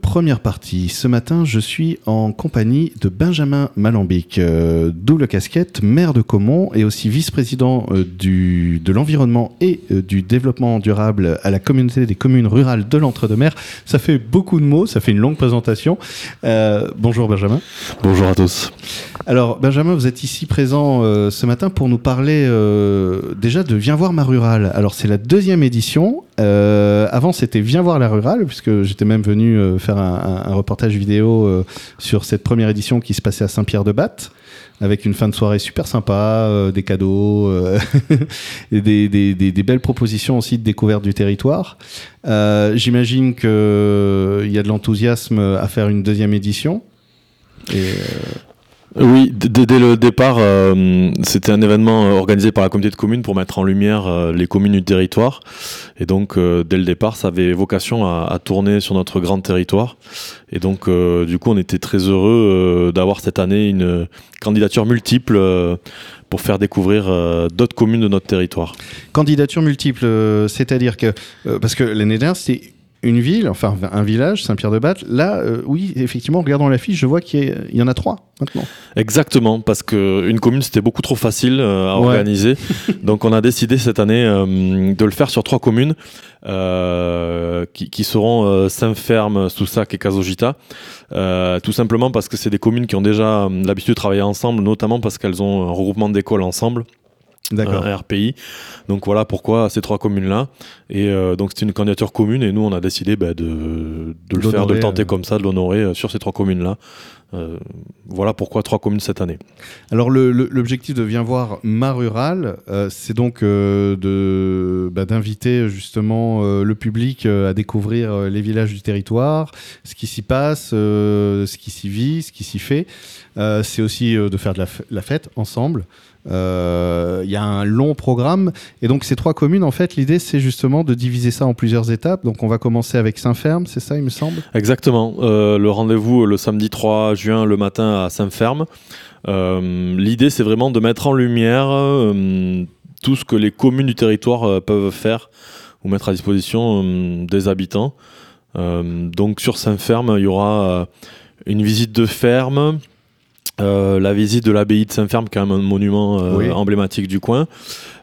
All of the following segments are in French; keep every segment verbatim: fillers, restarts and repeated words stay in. Première partie. Ce matin, je suis en compagnie de Benjamin Malambic, euh, double casquette, maire de Caumont et aussi vice-président euh, du, de l'environnement et euh, du développement durable à la communauté des communes rurales de l'Entre-Deux-Mers. Ça fait beaucoup de mots, ça fait une longue présentation. Euh, bonjour Benjamin. Bonjour à tous. Alors Benjamin, vous êtes ici présent euh, ce matin pour nous parler euh, déjà de Viens voir Ma Rurale. Alors c'est la deuxième édition. Euh, avant c'était Viens voir la Rurale, puisque j'étais même venu faire un, un reportage vidéo sur cette première édition qui se passait à Saint-Pierre-de-Batte, avec une fin de soirée super sympa, euh, des cadeaux, euh, et des, des, des, des belles propositions aussi de découverte du territoire. Euh, j'imagine qu'il y a de l'enthousiasme à faire une deuxième édition. Et euh Oui, d- dès le départ, euh, c'était un événement organisé par la communauté de communes pour mettre en lumière euh, les communes du territoire. Et donc, euh, dès le départ, ça avait vocation à, à tourner sur notre grand territoire. Et donc, euh, du coup, on était très heureux euh, d'avoir cette année une candidature multiple euh, pour faire découvrir euh, d'autres communes de notre territoire. Candidature multiple, euh, c'est-à-dire que... Euh, parce que l'année dernière, c'était... Une ville, enfin un village, Saint-Pierre-de-Batte, là, euh, oui, effectivement, en regardant la fiche, je vois qu'il y, a, il y en a trois maintenant. Exactement, parce qu'une commune, c'était beaucoup trop facile euh, à ouais. organiser. Donc on a décidé cette année euh, de le faire sur trois communes euh, qui, qui seront euh, Saint-Ferme, Soussac et Cazaugitat. Euh, tout simplement parce que c'est des communes qui ont déjà euh, l'habitude de travailler ensemble, notamment parce qu'elles ont un regroupement d'écoles ensemble. D'accord. Un R P I. Donc voilà pourquoi ces trois communes-là. Et euh, donc c'est une candidature commune et nous on a décidé bah, de, de, de le faire, de le tenter euh... comme ça, de l'honorer euh, sur ces trois communes-là. Euh, voilà pourquoi trois communes cette année. Alors le, le, l'objectif de Viens voir Ma Rurale, euh, c'est donc euh, de, bah, d'inviter justement euh, le public euh, à découvrir euh, les villages du territoire, ce qui s'y passe, euh, ce qui s'y vit, ce qui s'y fait. Euh, c'est aussi euh, de faire de la, f- la fête ensemble. Il euh, y a un long programme et donc ces trois communes, en fait l'idée c'est justement de diviser ça en plusieurs étapes. Donc on va commencer avec Saint-Ferme, c'est ça il me semble? Exactement, euh, le rendez-vous le samedi trois juin le matin à Saint-Ferme. Euh, l'idée c'est vraiment de mettre en lumière euh, tout ce que les communes du territoire euh, peuvent faire ou mettre à disposition euh, des habitants. Euh, donc sur Saint-Ferme il y aura euh, une visite de ferme. Euh, la visite de l'abbaye de Saint-Ferme, qui est un monument euh, oui. emblématique du coin.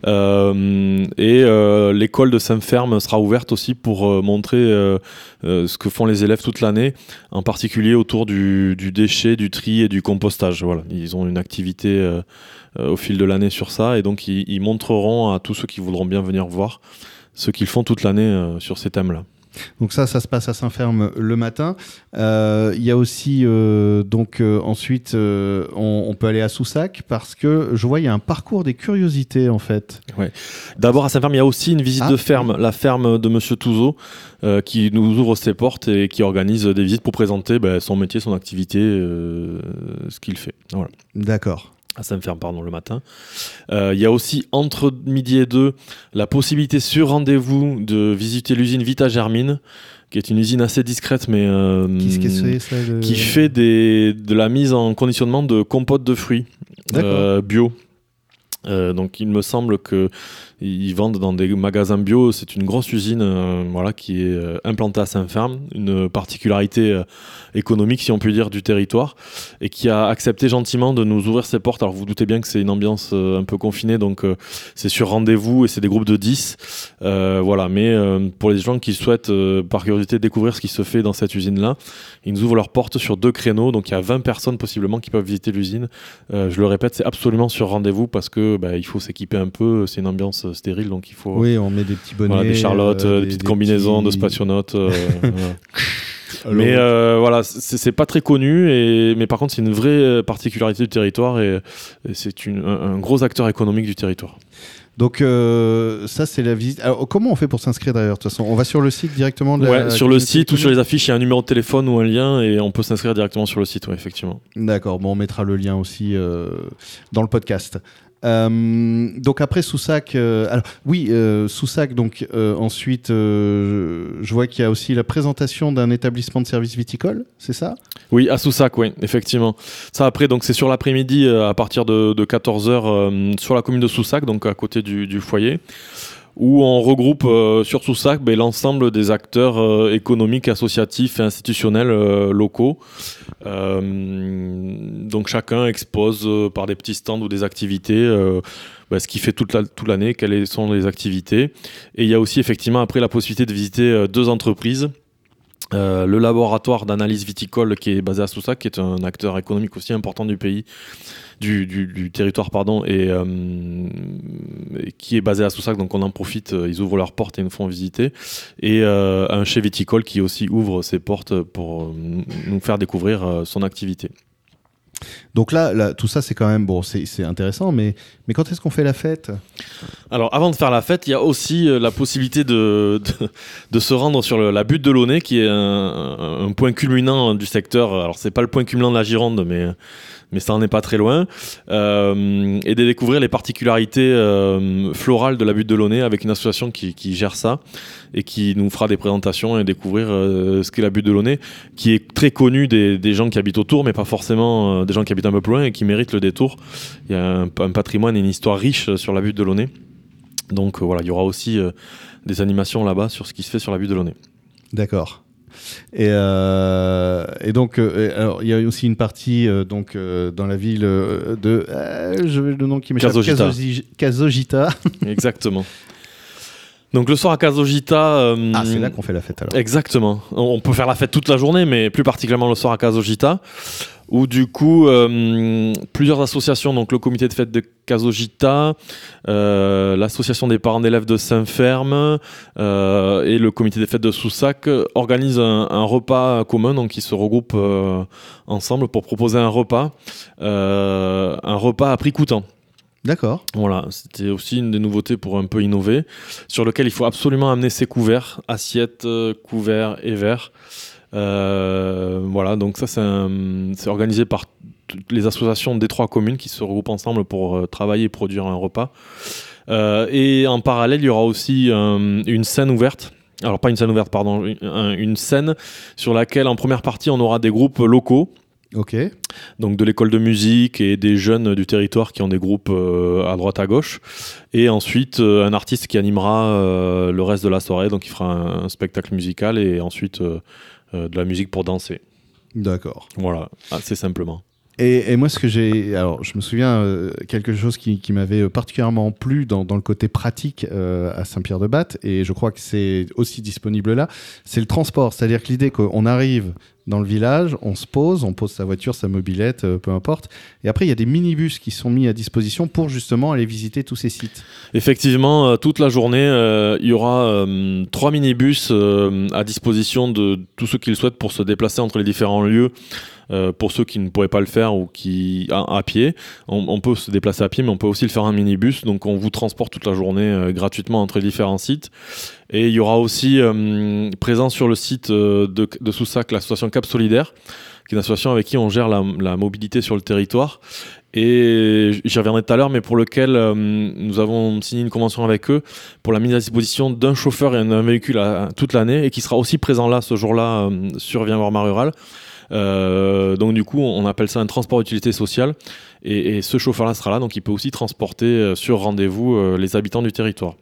Euh, et euh, l'école de Saint-Ferme sera ouverte aussi pour euh, montrer euh, euh, ce que font les élèves toute l'année, en particulier autour du, du déchet, du tri et du compostage. Voilà. Ils ont une activité euh, euh, au fil de l'année sur ça, et donc ils, ils montreront à tous ceux qui voudront bien venir voir ce qu'ils font toute l'année euh, sur ces thèmes-là. Donc ça, ça se passe à Saint-Ferme le matin. Il euh, y a aussi, euh, donc euh, ensuite, euh, on, on peut aller à Soussac parce que je vois il y a un parcours des curiosités en fait. Ouais. D'abord à Saint-Ferme, il y a aussi une visite ah, de ferme, oui. la ferme de Monsieur Touzeau euh, qui nous ouvre ses portes et qui organise des visites pour présenter bah, son métier, son activité, euh, ce qu'il fait. Voilà. D'accord. À Saint-Ferme, pardon, le matin. Il euh, y a aussi, entre midi et deux, la possibilité sur rendez-vous de visiter l'usine Vita Germine, qui est une usine assez discrète, mais euh, que ça, le... qui fait des, de la mise en conditionnement de compotes de fruits euh, bio. Euh, donc, il me semble qu'ils vendent dans des magasins bio. C'est une grosse usine euh, voilà, qui est euh, implantée à Saint-Ferme, une particularité euh, économique, si on peut dire, du territoire, et qui a accepté gentiment de nous ouvrir ses portes. Alors, vous vous doutez bien que c'est une ambiance euh, un peu confinée, donc euh, c'est sur rendez-vous et c'est des groupes de dix. Euh, voilà, mais euh, pour les gens qui souhaitent, euh, par curiosité, découvrir ce qui se fait dans cette usine-là, ils nous ouvrent leurs portes sur deux créneaux. Donc, il y a vingt personnes possiblement qui peuvent visiter l'usine. Euh, je le répète, c'est absolument sur rendez-vous parce que Bah, il faut s'équiper un peu, c'est une ambiance stérile donc il faut... Oui, on met des petits bonnets, voilà, des charlottes, euh, des, des petites des combinaisons, petits... de spationautes. Euh, voilà. Mais euh, voilà, c'est, c'est pas très connu, et, mais par contre c'est une vraie particularité du territoire et, et c'est une, un, un gros acteur économique du territoire. Donc euh, ça c'est la visite. Alors comment on fait pour s'inscrire d'ailleurs? De toute façon, on va sur le site directement. De ouais, la... sur le site ou sur les affiches, il y a un numéro de téléphone ou un lien et on peut s'inscrire directement sur le site, ouais, effectivement. D'accord, bon, on mettra le lien aussi euh, dans le podcast. Euh, donc après Soussac, euh, alors oui, euh, Soussac. Donc euh, ensuite, euh, je vois qu'il y a aussi la présentation d'un établissement de services viticoles, c'est ça? Oui, à Soussac, oui, effectivement. Ça après, donc c'est sur l'après-midi euh, à partir de, de quatorze heures euh, sur la commune de Soussac, donc à côté du, du foyer. où on regroupe euh, sur Soussac ben, l'ensemble des acteurs euh, économiques, associatifs et institutionnels euh, locaux. Euh, donc chacun expose euh, par des petits stands ou des activités euh, ben, ce qu'il fait toute, la, toute l'année, quelles sont les activités. Et il y a aussi effectivement après la possibilité de visiter euh, deux entreprises. Euh, le laboratoire d'analyse viticole qui est basé à Soussac, qui est un acteur économique aussi important du pays, du, du, du territoire pardon, et, euh, et qui est basé à Soussac, donc on en profite, ils ouvrent leurs portes et nous font visiter, et euh, un chef viticole qui aussi ouvre ses portes pour nous faire découvrir son activité. Donc là, là, tout ça, c'est quand même bon, c'est, c'est intéressant, mais, mais quand est-ce qu'on fait la fête ? Alors, avant de faire la fête, il y a aussi euh, la possibilité de, de, de se rendre sur le, la butte de Launay, qui est un, un point culminant du secteur. Alors, c'est pas le point culminant de la Gironde, mais, mais ça en est pas très loin. Euh, et de découvrir les particularités euh, florales de la butte de Launay avec une association qui, qui gère ça et qui nous fera des présentations et découvrir euh, ce qu'est la butte de Launay, qui est très connue des, des gens qui habitent autour, mais pas forcément. Euh, des gens qui habitent un peu plus loin et qui méritent le détour. Il y a un, un patrimoine et une histoire riche sur la butte de Launay. Donc euh, voilà, il y aura aussi euh, des animations là-bas sur ce qui se fait sur la butte de Launay. D'accord. Et, euh, et donc, euh, alors, il y a aussi une partie euh, donc, euh, dans la ville euh, de... Euh, je vais le nom qui m'échappe. Cazaugitat. Cazaugitat. Exactement. Donc le soir à Cazaugitat... Euh, ah, c'est là qu'on fait la fête alors. Exactement. On peut faire la fête toute la journée, mais plus particulièrement le soir à Cazaugitat, où du coup, euh, plusieurs associations, donc le comité de fête de Cazaugitat, euh, l'association des parents d'élèves de Saint-Ferme euh, et le comité des fêtes de Soussac organisent un, un repas commun, donc ils se regroupent euh, ensemble pour proposer un repas, euh, un repas à prix coûtant. D'accord. Voilà, c'était aussi une des nouveautés pour un peu innover, sur lequel il faut absolument amener ses couverts, assiettes, couverts et verres. Euh, voilà, donc ça c'est, un, c'est organisé par toutes les associations des trois communes qui se regroupent ensemble pour euh, travailler et produire un repas. Euh, et en parallèle, il y aura aussi euh, une scène ouverte. Alors pas une scène ouverte, pardon, une, une scène sur laquelle en première partie on aura des groupes locaux. Ok. Donc de l'école de musique et des jeunes du territoire qui ont des groupes euh, à droite à gauche. Et ensuite euh, un artiste qui animera euh, le reste de la soirée, donc il fera un, un spectacle musical et ensuite euh, euh, de la musique pour danser. D'accord. Voilà, assez simplement. Et, et moi, ce que j'ai, alors je me souviens euh, quelque chose qui, qui m'avait particulièrement plu dans, dans le côté pratique euh, à Saint-Pierre-de-Batte, et je crois que c'est aussi disponible là, c'est le transport. C'est-à-dire que l'idée qu'on arrive dans le village, on se pose, on pose sa voiture, sa mobilette, euh, peu importe. Et après, il y a des minibus qui sont mis à disposition pour justement aller visiter tous ces sites. Effectivement, euh, toute la journée, euh, il y aura euh, trois minibus euh, à disposition de tous ceux qui le souhaitent pour se déplacer entre les différents lieux. Euh, pour ceux qui ne pourraient pas le faire ou qui à, à pied, on, on peut se déplacer à pied, mais on peut aussi le faire en minibus. Donc on vous transporte toute la journée euh, gratuitement entre les différents sites. Et il y aura aussi euh, présent sur le site euh, de, de Soussac l'association Cap Solidaire, qui est une association avec qui on gère la, la mobilité sur le territoire. Et j'y reviendrai tout à l'heure, mais pour lequel euh, nous avons signé une convention avec eux pour la mise à disposition d'un chauffeur et d'un véhicule à, à, toute l'année, et qui sera aussi présent là ce jour-là euh, sur Viens voir Ma Rurale. Euh, donc du coup on appelle ça un transport d'utilité sociale, et, et ce chauffeur là sera là, donc il peut aussi transporter euh, sur rendez-vous euh, les habitants du territoire.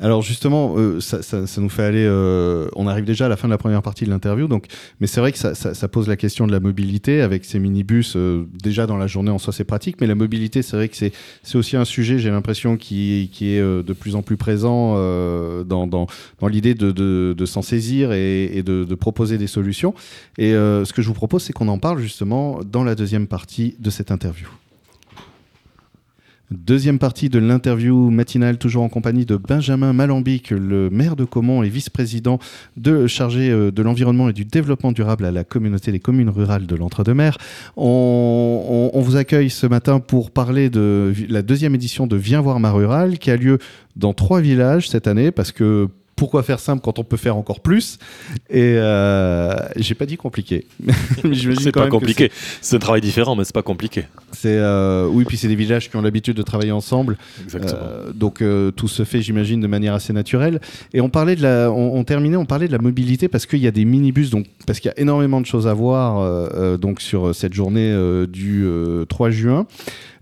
Alors justement, euh, ça, ça, ça nous fait aller, euh, on arrive déjà à la fin de la première partie de l'interview, donc, mais c'est vrai que ça, ça, ça pose la question de la mobilité avec ces minibus, euh, déjà dans la journée en soi c'est pratique, mais la mobilité c'est vrai que c'est, c'est aussi un sujet, j'ai l'impression, qui, qui est euh, de plus en plus présent euh, dans, dans, dans l'idée de, de, de s'en saisir et, et de, de proposer des solutions. Et euh, ce que je vous propose, c'est qu'on en parle justement dans la deuxième partie de cette interview. Deuxième partie de l'interview matinale, toujours en compagnie de Benjamin Malambic, le maire de Caumont et vice-président de, chargé de l'environnement et du développement durable à la communauté des communes rurales de l'Entre-Deux-Mers. On, on, on vous accueille ce matin pour parler de la deuxième édition de Viens voir Ma Rurale, qui a lieu dans trois villages cette année, parce que pourquoi faire simple quand on peut faire encore plus ? Et euh, j'ai pas dit compliqué. C'est pas compliqué. C'est... c'est un travail différent, mais c'est pas compliqué. C'est euh, oui, puis c'est des villages qui ont l'habitude de travailler ensemble. Exactement. Euh, donc euh, tout se fait, j'imagine, de manière assez naturelle. Et on parlait de la, on, on terminait, on parlait de la mobilité parce qu'il y a des minibus, donc parce qu'il y a énormément de choses à voir euh, donc sur cette journée euh, du euh, trois juin.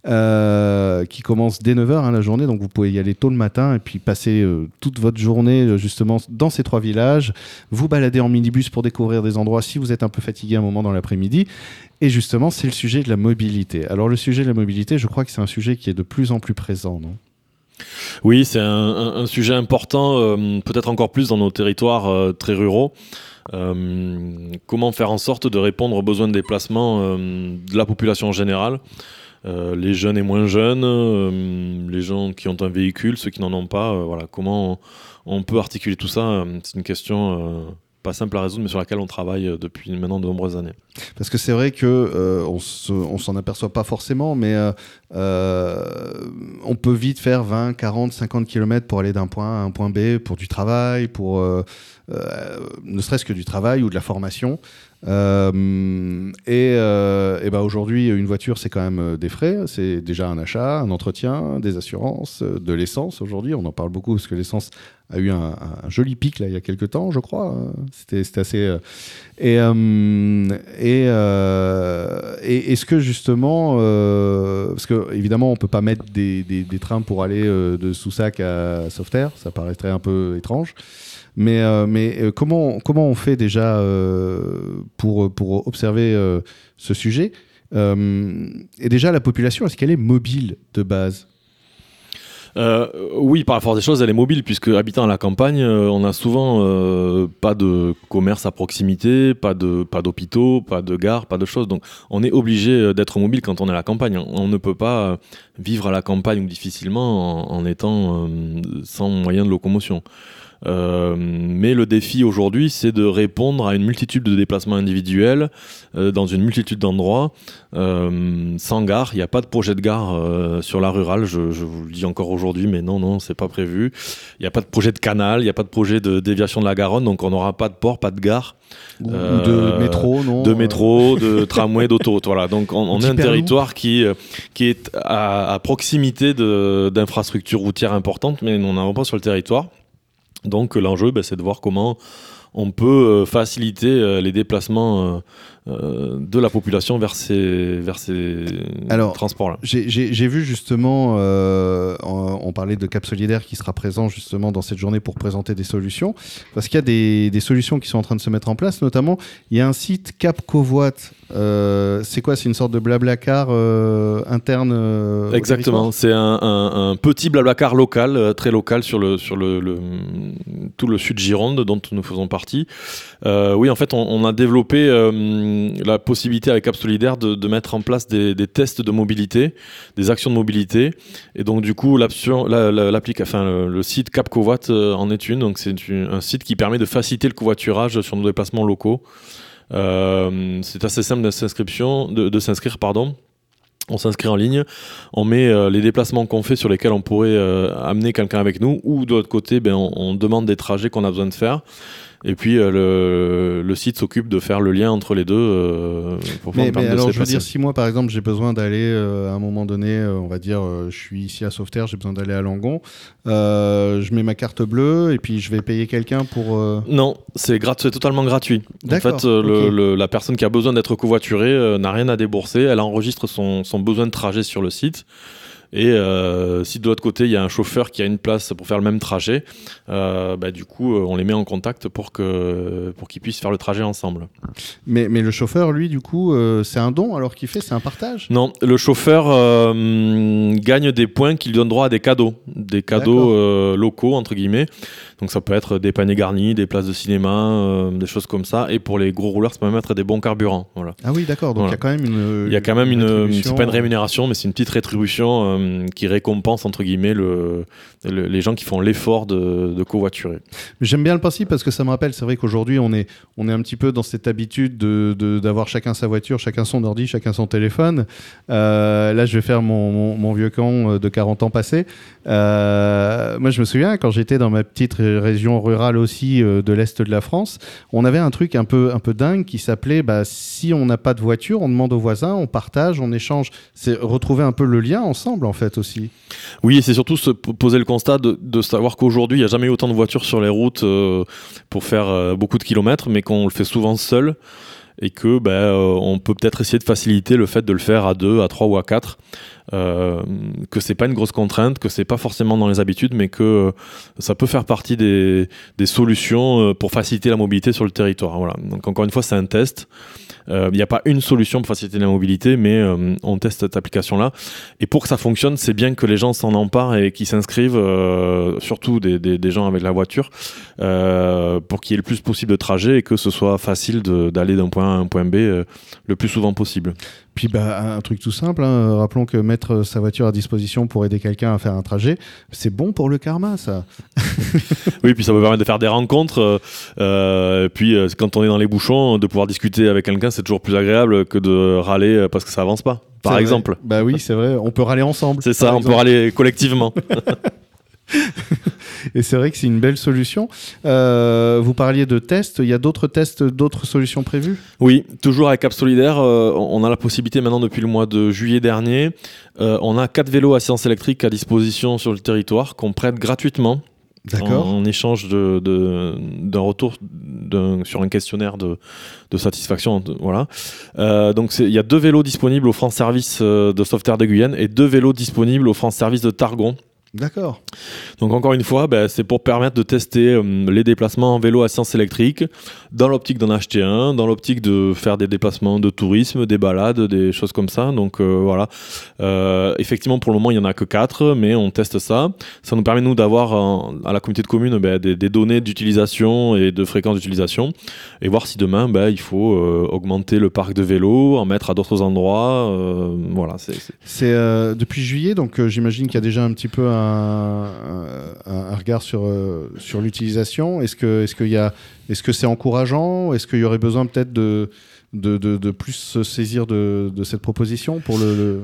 euh, qui commence dès neuf heures hein, la journée, donc vous pouvez y aller tôt le matin et puis passer euh, toute votre journée justement dans ces trois villages, vous balader en minibus pour découvrir des endroits si vous êtes un peu fatigué un moment dans l'après-midi. Et justement, c'est le sujet de la mobilité. Alors le sujet de la mobilité, je crois que c'est un sujet qui est de plus en plus présent, non ? Oui, c'est un, un, un sujet important, euh, peut-être encore plus dans nos territoires euh, très ruraux. Euh, comment faire en sorte de répondre aux besoins de déplacement euh, de la population en général, euh, les jeunes et moins jeunes, euh, les gens qui ont un véhicule, ceux qui n'en ont pas. Euh, voilà, comment on, on peut articuler tout ça ? C'est une question... Euh, pas simple à résoudre, mais sur laquelle on travaille depuis maintenant de nombreuses années. Parce que c'est vrai qu'on euh, on s'en aperçoit pas forcément, mais euh, euh, on peut vite faire vingt, quarante, cinquante kilomètres pour aller d'un point A à un point B, pour du travail, pour euh, euh, ne serait-ce que du travail ou de la formation. Euh, et, euh, et ben aujourd'hui, une voiture, c'est quand même des frais. C'est déjà un achat, un entretien, des assurances, de l'essence. Aujourd'hui, on en parle beaucoup parce que l'essence a eu un, un joli pic là, il y a quelques temps, je crois. C'était, c'était assez. Euh... Et, euh, et, euh, et est-ce que justement, euh, parce que évidemment, on peut pas mettre des, des, des trains pour aller euh, de Soussac à Softair, ça paraîtrait un peu étrange. Mais, euh, mais euh, comment, comment on fait déjà euh, pour, pour observer euh, ce sujet euh, et déjà, la population, est-ce qu'elle est mobile de base ? Euh, oui, par la force des choses, elle est mobile, puisque habitant à la campagne, euh, on n'a souvent euh, pas de commerce à proximité, pas, de, pas d'hôpitaux, pas de gares, pas de choses. Donc on est obligé d'être mobile quand on est à la campagne. On ne peut pas vivre à la campagne ou difficilement en, en étant euh, sans moyen de locomotion. Euh, mais le défi aujourd'hui, c'est de répondre à une multitude de déplacements individuels euh, dans une multitude d'endroits euh, sans gare. Il n'y a pas de projet de gare euh, sur la rurale, je, je vous le dis encore aujourd'hui, mais non, non, c'est pas prévu. Il n'y a pas de projet de canal, il n'y a pas de projet de déviation de la Garonne, donc on n'aura pas de port, pas de gare. Ou euh, de métro, non De métro, de tramway, d'autoroute. Voilà. Donc on, on est un territoire qui, qui est à, à proximité de, d'infrastructures routières importantes, mais on n'en a pas sur le territoire. Donc l'enjeu, bah, c'est de voir comment on peut faciliter les déplacements de la population vers ces, vers ces Alors, transports-là. J'ai, j'ai, j'ai vu justement, euh, on parlait de Cap Solidaire qui sera présent justement dans cette journée pour présenter des solutions, parce qu'il y a des, des solutions qui sont en train de se mettre en place, notamment il y a un site Cap Covoit, euh, c'est quoi ? C'est une sorte de blablacar euh, interne euh, exactement, c'est un, un, un petit blablacar local, euh, très local sur, le, sur le, le, tout le sud Gironde dont nous faisons partie. Euh, oui, en fait, on, on a développé euh, la possibilité avec Cap Solidaire de, de mettre en place des, des tests de mobilité, des actions de mobilité. Et donc, du coup, l'application, la, la, l'applique, enfin, le, le site Cap Covoit en est une. Donc, c'est une, un site qui permet de faciliter le covoiturage sur nos déplacements locaux. Euh, c'est assez simple de s'inscription, de, de s'inscrire, pardon. On s'inscrit en ligne, on met euh, les déplacements qu'on fait sur lesquels on pourrait euh, amener quelqu'un avec nous, ou de l'autre côté, ben, on, on demande des trajets qu'on a besoin de faire. Et puis euh, le, le site s'occupe de faire le lien entre les deux. Euh, pour mais mais de alors, je veux dire, si moi, par exemple, j'ai besoin d'aller euh, à un moment donné, euh, on va dire, euh, je suis ici à Sauveterre, j'ai besoin d'aller à Langon, euh, je mets ma carte bleue et puis je vais payer quelqu'un pour. Euh... Non, c'est, grat- c'est totalement gratuit. D'accord, en fait, euh, okay. le, le, la personne qui a besoin d'être covoiturée euh, n'a rien à débourser. Elle enregistre son, son besoin de trajet sur le site. Et euh, si de l'autre côté il y a un chauffeur qui a une place pour faire le même trajet, euh, bah, du coup on les met en contact pour, que, pour qu'ils puissent faire le trajet ensemble. Mais, mais le chauffeur, lui, du coup, euh, c'est un don alors qu'il fait, c'est un partage ? Non, le chauffeur euh, gagne des points qui lui donnent droit à des cadeaux, des cadeaux euh, locaux entre guillemets. Donc ça peut être des paniers garnis, des places de cinéma, euh, des choses comme ça. Et pour les gros rouleurs, ça peut même être des bons carburants. Voilà. Ah oui, d'accord. Donc il voilà. y a quand même une, il y a quand même une, une c'est pas une rémunération, mais c'est une petite rétribution. Euh, qui récompense entre guillemets le, le, les gens qui font l'effort de, de covoiturer. J'aime bien le principe parce que ça me rappelle, c'est vrai qu'aujourd'hui on est, on est un petit peu dans cette habitude de, de, d'avoir chacun sa voiture, chacun son ordi, chacun son téléphone. Euh, là je vais faire mon, mon, mon vieux camp de quarante ans passés. Euh, moi je me souviens quand j'étais dans ma petite région rurale aussi euh, de l'Est de la France, on avait un truc un peu, un peu dingue qui s'appelait bah, si on n'a pas de voiture, on demande aux voisins, on partage, on échange. C'est retrouver un peu le lien ensemble en fait aussi. Oui, et c'est surtout se poser le constat de, de savoir qu'aujourd'hui il n'y a jamais eu autant de voitures sur les routes euh, pour faire euh, beaucoup de kilomètres, mais qu'on le fait souvent seul et que ben, euh, on peut peut-être essayer de faciliter le fait de le faire à deux, à trois ou à quatre. euh, que c'est pas une grosse contrainte, que c'est pas forcément dans les habitudes, mais que euh, ça peut faire partie des, des solutions euh, pour faciliter la mobilité sur le territoire. Voilà. Donc encore une fois, c'est un test. Il euh, n'y a pas une solution pour faciliter la mobilité, mais euh, on teste cette application-là. Et pour que ça fonctionne, c'est bien que les gens s'en emparent et qu'ils s'inscrivent, euh, surtout des, des, des gens avec la voiture, euh, pour qu'il y ait le plus possible de trajets et que ce soit facile de, d'aller d'un point A à un point B euh, le plus souvent possible. Puis bah, un truc tout simple, hein, rappelons que mettre sa voiture à disposition pour aider quelqu'un à faire un trajet, c'est bon pour le karma, ça. Oui, puis ça peut permettre de faire des rencontres, euh, puis euh, quand on est dans les bouchons, de pouvoir discuter avec quelqu'un, c'est toujours plus agréable que de râler parce que ça avance pas, par c'est exemple. Vrai. Bah oui, c'est vrai, on peut râler ensemble. C'est ça, on exemple. peut râler collectivement. Et c'est vrai que c'est une belle solution. Euh, vous parliez de tests, il y a d'autres tests, d'autres solutions prévues ? Oui, toujours avec Cap Solidaire, euh, on a la possibilité maintenant depuis le mois de juillet dernier, euh, on a quatre vélos à assistance électrique à disposition sur le territoire qu'on prête gratuitement. D'accord. En, en échange de, de, d'un retour d'un, sur un questionnaire de, de satisfaction. De, voilà. Euh, donc il y a deux vélos disponibles au France Service de Sauveterre de Guyenne et deux vélos disponibles au France Service de Targon. D'accord. Donc encore une fois, bah, c'est pour permettre de tester euh, les déplacements en vélo à assistance électrique, dans l'optique d'en acheter un, dans l'optique de faire des déplacements de tourisme, des balades, des choses comme ça. Donc euh, voilà. Euh, effectivement, pour le moment, il n'y en a que quatre, mais on teste ça. Ça nous permet, nous, d'avoir euh, à la communauté de communes bah, des, des données d'utilisation et de fréquence d'utilisation, et voir si demain, bah, il faut euh, augmenter le parc de vélos, en mettre à d'autres endroits. Euh, voilà. C'est, c'est... c'est euh, depuis juillet, donc euh, j'imagine qu'il y a déjà un petit peu un... Un, un regard sur, euh, sur l'utilisation. Est-ce que, est-ce que y a, est-ce que c'est encourageant ? Est-ce qu'il y aurait besoin peut-être de, de, de, de plus se saisir de, de cette proposition pour le... le...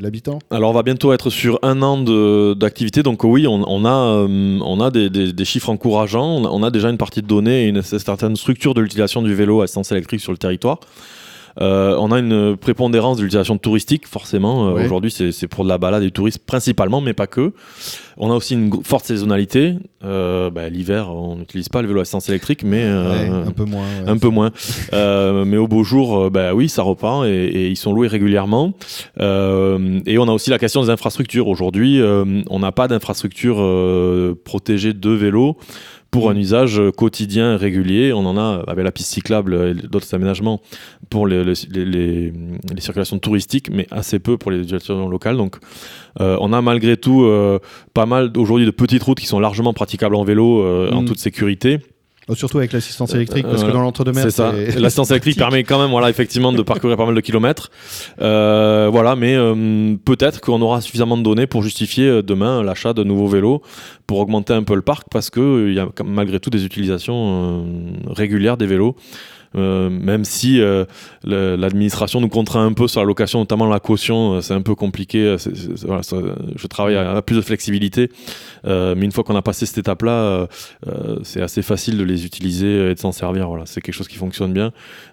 l'habitant ? Alors on va bientôt être sur un an de, d'activité, donc oui, on, on a, euh, on a des, des, des chiffres encourageants, on a, on a déjà une partie de données et une certaine structure de l'utilisation du vélo à assistance électrique sur le territoire. Euh, on a une prépondérance de l'utilisation touristique, forcément. Euh, oui. Aujourd'hui, c'est, c'est pour de la balade et du tourisme principalement, mais pas que. On a aussi une g- forte saisonnalité. Euh, bah, l'hiver, on n'utilise pas le vélo à assistance électrique, mais euh, ouais, un peu moins. Ouais, un peu moins. Euh, mais au beau jour, euh, bah, oui, ça reprend et, et ils sont loués régulièrement. Euh, et on a aussi la question des infrastructures. Aujourd'hui, euh, on n'a pas d'infrastructure euh, protégée de vélo pour un usage quotidien régulier. On en a avec la piste cyclable et d'autres aménagements pour les, les, les, les circulations touristiques, mais assez peu pour les utilisations locales. Donc euh, on a malgré tout euh, pas mal aujourd'hui de petites routes qui sont largement praticables en vélo euh, mmh. en toute sécurité. Surtout avec l'assistance électrique, parce que dans l'Entre-deux-Mers, c'est ça. C'est... L'assistance électrique permet quand même, voilà, effectivement, de parcourir pas mal de kilomètres. Euh, voilà, mais euh, peut-être qu'on aura suffisamment de données pour justifier euh, demain l'achat de nouveaux vélos pour augmenter un peu le parc, parce que il y a malgré tout des utilisations euh, régulières des vélos. Euh, même si euh, le, l'administration nous contraint un peu sur la location, notamment la caution, euh, c'est un peu compliqué. C'est, c'est, voilà, ça, je travaille à, à plus de flexibilité, euh, mais une fois qu'on a passé cette étape-là, euh, euh, c'est assez facile de les utiliser et de s'en servir. Voilà, c'est quelque chose qui fonctionne bien.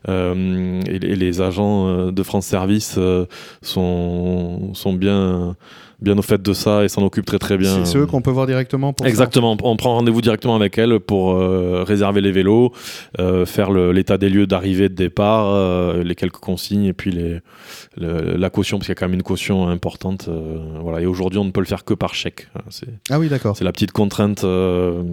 Euh, et, et les agents euh, de France Service euh, sont, sont bien, bien au fait de ça et s'en occupent très très bien. C'est, c'est eux qu'on peut voir directement pour Exactement, ça. On prend rendez-vous directement avec elles pour euh, réserver les vélos, euh, faire le, l'état des lieux d'arrivée, de départ, euh, les quelques consignes et puis les, le, la caution, parce qu'il y a quand même une caution importante. Euh, voilà. Et aujourd'hui, on ne peut le faire que par chèque. C'est, ah oui, d'accord. C'est la petite contrainte. Euh,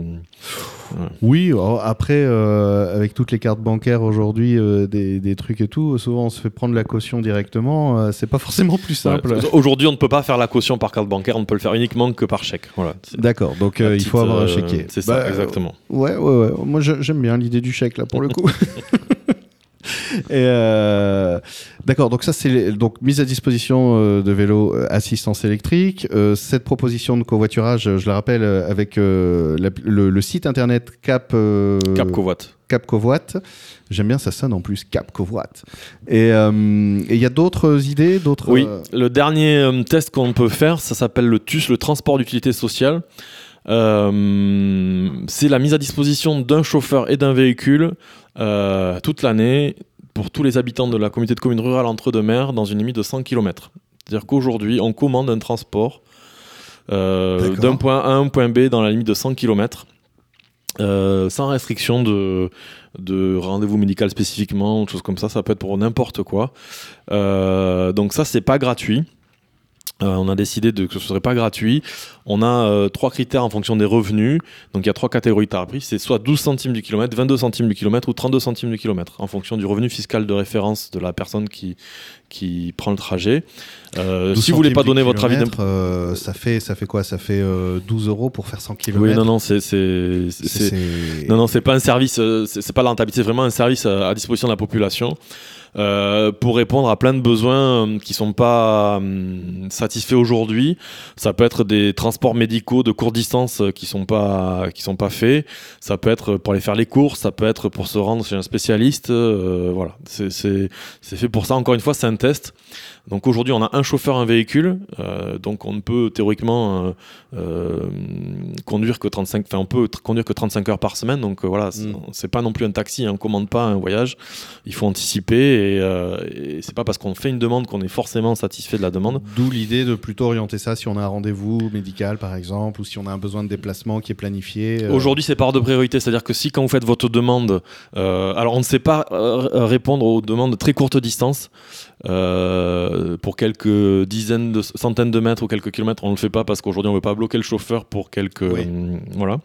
ouais. Oui, après, euh, avec toutes les cartes bancaires aujourd'hui, euh, des, des trucs et tout, souvent on se fait prendre la caution directement. Euh, c'est pas forcément plus simple. Ouais. Aujourd'hui, on ne peut pas faire la caution par carte bancaire, on ne peut le faire uniquement que par chèque. Voilà. D'accord, donc euh, petite, il faut avoir un chéquier. Euh, c'est bah, ça, exactement. Euh, ouais, ouais, ouais. Moi, je, j'aime bien l'idée du chèque, là, pour le coup. Et euh, d'accord, donc ça c'est les, donc mise à disposition euh, de vélos euh, assistance électrique, euh, cette proposition de covoiturage, euh, je la rappelle, euh, avec euh, la, le, le site internet Cap euh, Cap Covoit. Cap Covoit. J'aime bien, ça sonne en plus, Cap Covoit. Et il euh, y a d'autres idées d'autres, Oui, euh... le dernier euh, test qu'on peut faire, ça s'appelle le T U S, le transport d'utilité sociale. Euh, c'est la mise à disposition d'un chauffeur et d'un véhicule euh, toute l'année pour tous les habitants de la communauté de communes rurales Entre-deux-Mers dans une limite de cent kilomètres. C'est-à-dire qu'aujourd'hui, on commande un transport euh, d'un point A à un point B dans la limite de cent kilomètres euh, sans restriction de... de rendez-vous médical spécifiquement, choses comme ça. Ça peut être pour n'importe quoi. Euh, donc ça, c'est pas gratuit. Euh, on a décidé de, que ce ne serait pas gratuit. On a euh, trois critères en fonction des revenus. Donc il y a trois catégories de tarifs. C'est soit douze centimes du kilomètre, vingt-deux centimes du kilomètre ou trente-deux centimes du kilomètre en fonction du revenu fiscal de référence de la personne qui, qui prend le trajet. Euh, si vous ne voulez pas donner votre avis... Euh, ça, fait, ça fait quoi ? Ça fait euh, douze euros pour faire cent kilomètres. Oui, non, non, c'est, c'est, c'est, c'est, c'est... Non, non, c'est pas un service, euh, c'est, c'est pas la rentabilité, c'est vraiment un service à, à disposition de la population. Euh, pour répondre à plein de besoins euh, qui ne sont pas euh, satisfaits aujourd'hui. Ça peut être des transports médicaux de courte distance euh, qui ne sont pas, qui sont pas faits. Ça peut être pour aller faire les courses, ça peut être pour se rendre chez un spécialiste. Euh, voilà. c'est, c'est, c'est fait pour ça. Encore une fois, c'est un test. Donc aujourd'hui, on a un chauffeur, un véhicule. Euh, donc on ne peut théoriquement euh, euh, conduire que trente-cinq, enfin on peut t- conduire que trente-cinq heures par semaine. Donc euh, voilà, c'est, c'est pas non plus un taxi. On ne commande pas un voyage. Il faut anticiper et, euh, et c'est pas parce qu'on fait une demande qu'on est forcément satisfait de la demande. D'où l'idée de plutôt orienter ça si on a un rendez-vous médical par exemple ou si on a un besoin de déplacement qui est planifié. Euh... Aujourd'hui, c'est par ordre de priorité. C'est-à-dire que si quand vous faites votre demande, euh, alors on ne sait pas euh, répondre aux demandes de très courte distance. Euh, pour quelques dizaines de centaines de mètres ou quelques kilomètres, on ne le fait pas parce qu'aujourd'hui on ne veut pas bloquer le chauffeur pour quelques oui. euh, voilà.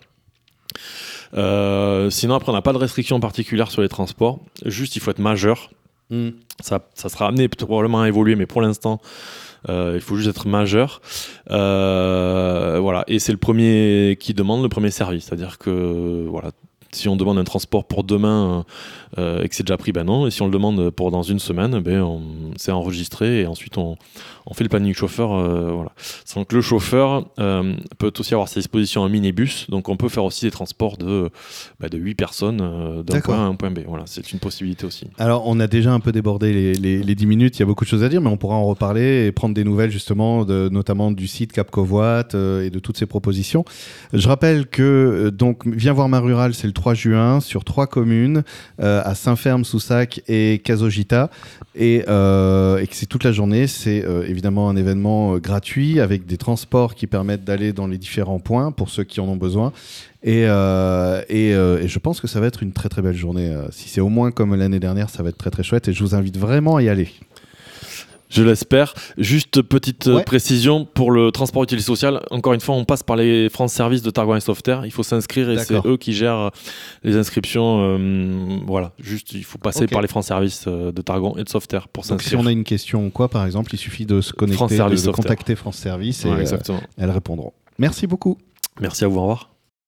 Euh, sinon après on n'a pas de restrictions particulières sur les transports. Juste il faut être majeur. Mm. Ça, ça sera amené probablement à évoluer, mais pour l'instant. Euh, il faut juste être majeur. Euh, voilà et c'est le premier qui demande le premier service, c'est-à-dire que voilà. Si on demande un transport pour demain euh, et que c'est déjà pris, ben non. Et si on le demande pour dans une semaine, ben on, c'est enregistré et ensuite on, on fait le planning chauffeur. Euh, voilà. Sans que le chauffeur euh, peut aussi avoir à sa disposition un minibus. Donc on peut faire aussi des transports de, bah, de huit personnes euh, d'un D'accord. point A à un point B. Voilà, c'est une possibilité aussi. Alors on a déjà un peu débordé les, les, les dix minutes. Il y a beaucoup de choses à dire, mais on pourra en reparler et prendre des nouvelles justement, de, notamment du site Cap Covoit euh, et de toutes ces propositions. Je rappelle que euh, donc, Viens voir Ma Rurale, c'est le trois juin sur trois communes euh, à Saint-Ferme, Soussac et Cazaugitat et, euh, et que c'est toute la journée. C'est euh, évidemment un événement euh, gratuit avec des transports qui permettent d'aller dans les différents points pour ceux qui en ont besoin. Et, euh, et, euh, et je pense que ça va être une très très belle journée. Euh, si c'est au moins comme l'année dernière, ça va être très très chouette et je vous invite vraiment à y aller. Je l'espère. Juste petite ouais. précision pour le transport utilité sociale. Encore une fois, on passe par les France Service de Targon et Softair. Il faut s'inscrire et D'accord. c'est eux qui gèrent les inscriptions. Euh, voilà, juste il faut passer okay. par les France Service de Targon et de Softair pour s'inscrire. Donc si on a une question ou quoi, par exemple, il suffit de se connecter, France de, Service, de contacter France Service et ouais, euh, elles répondront. Merci beaucoup. Merci à vous. Au revoir.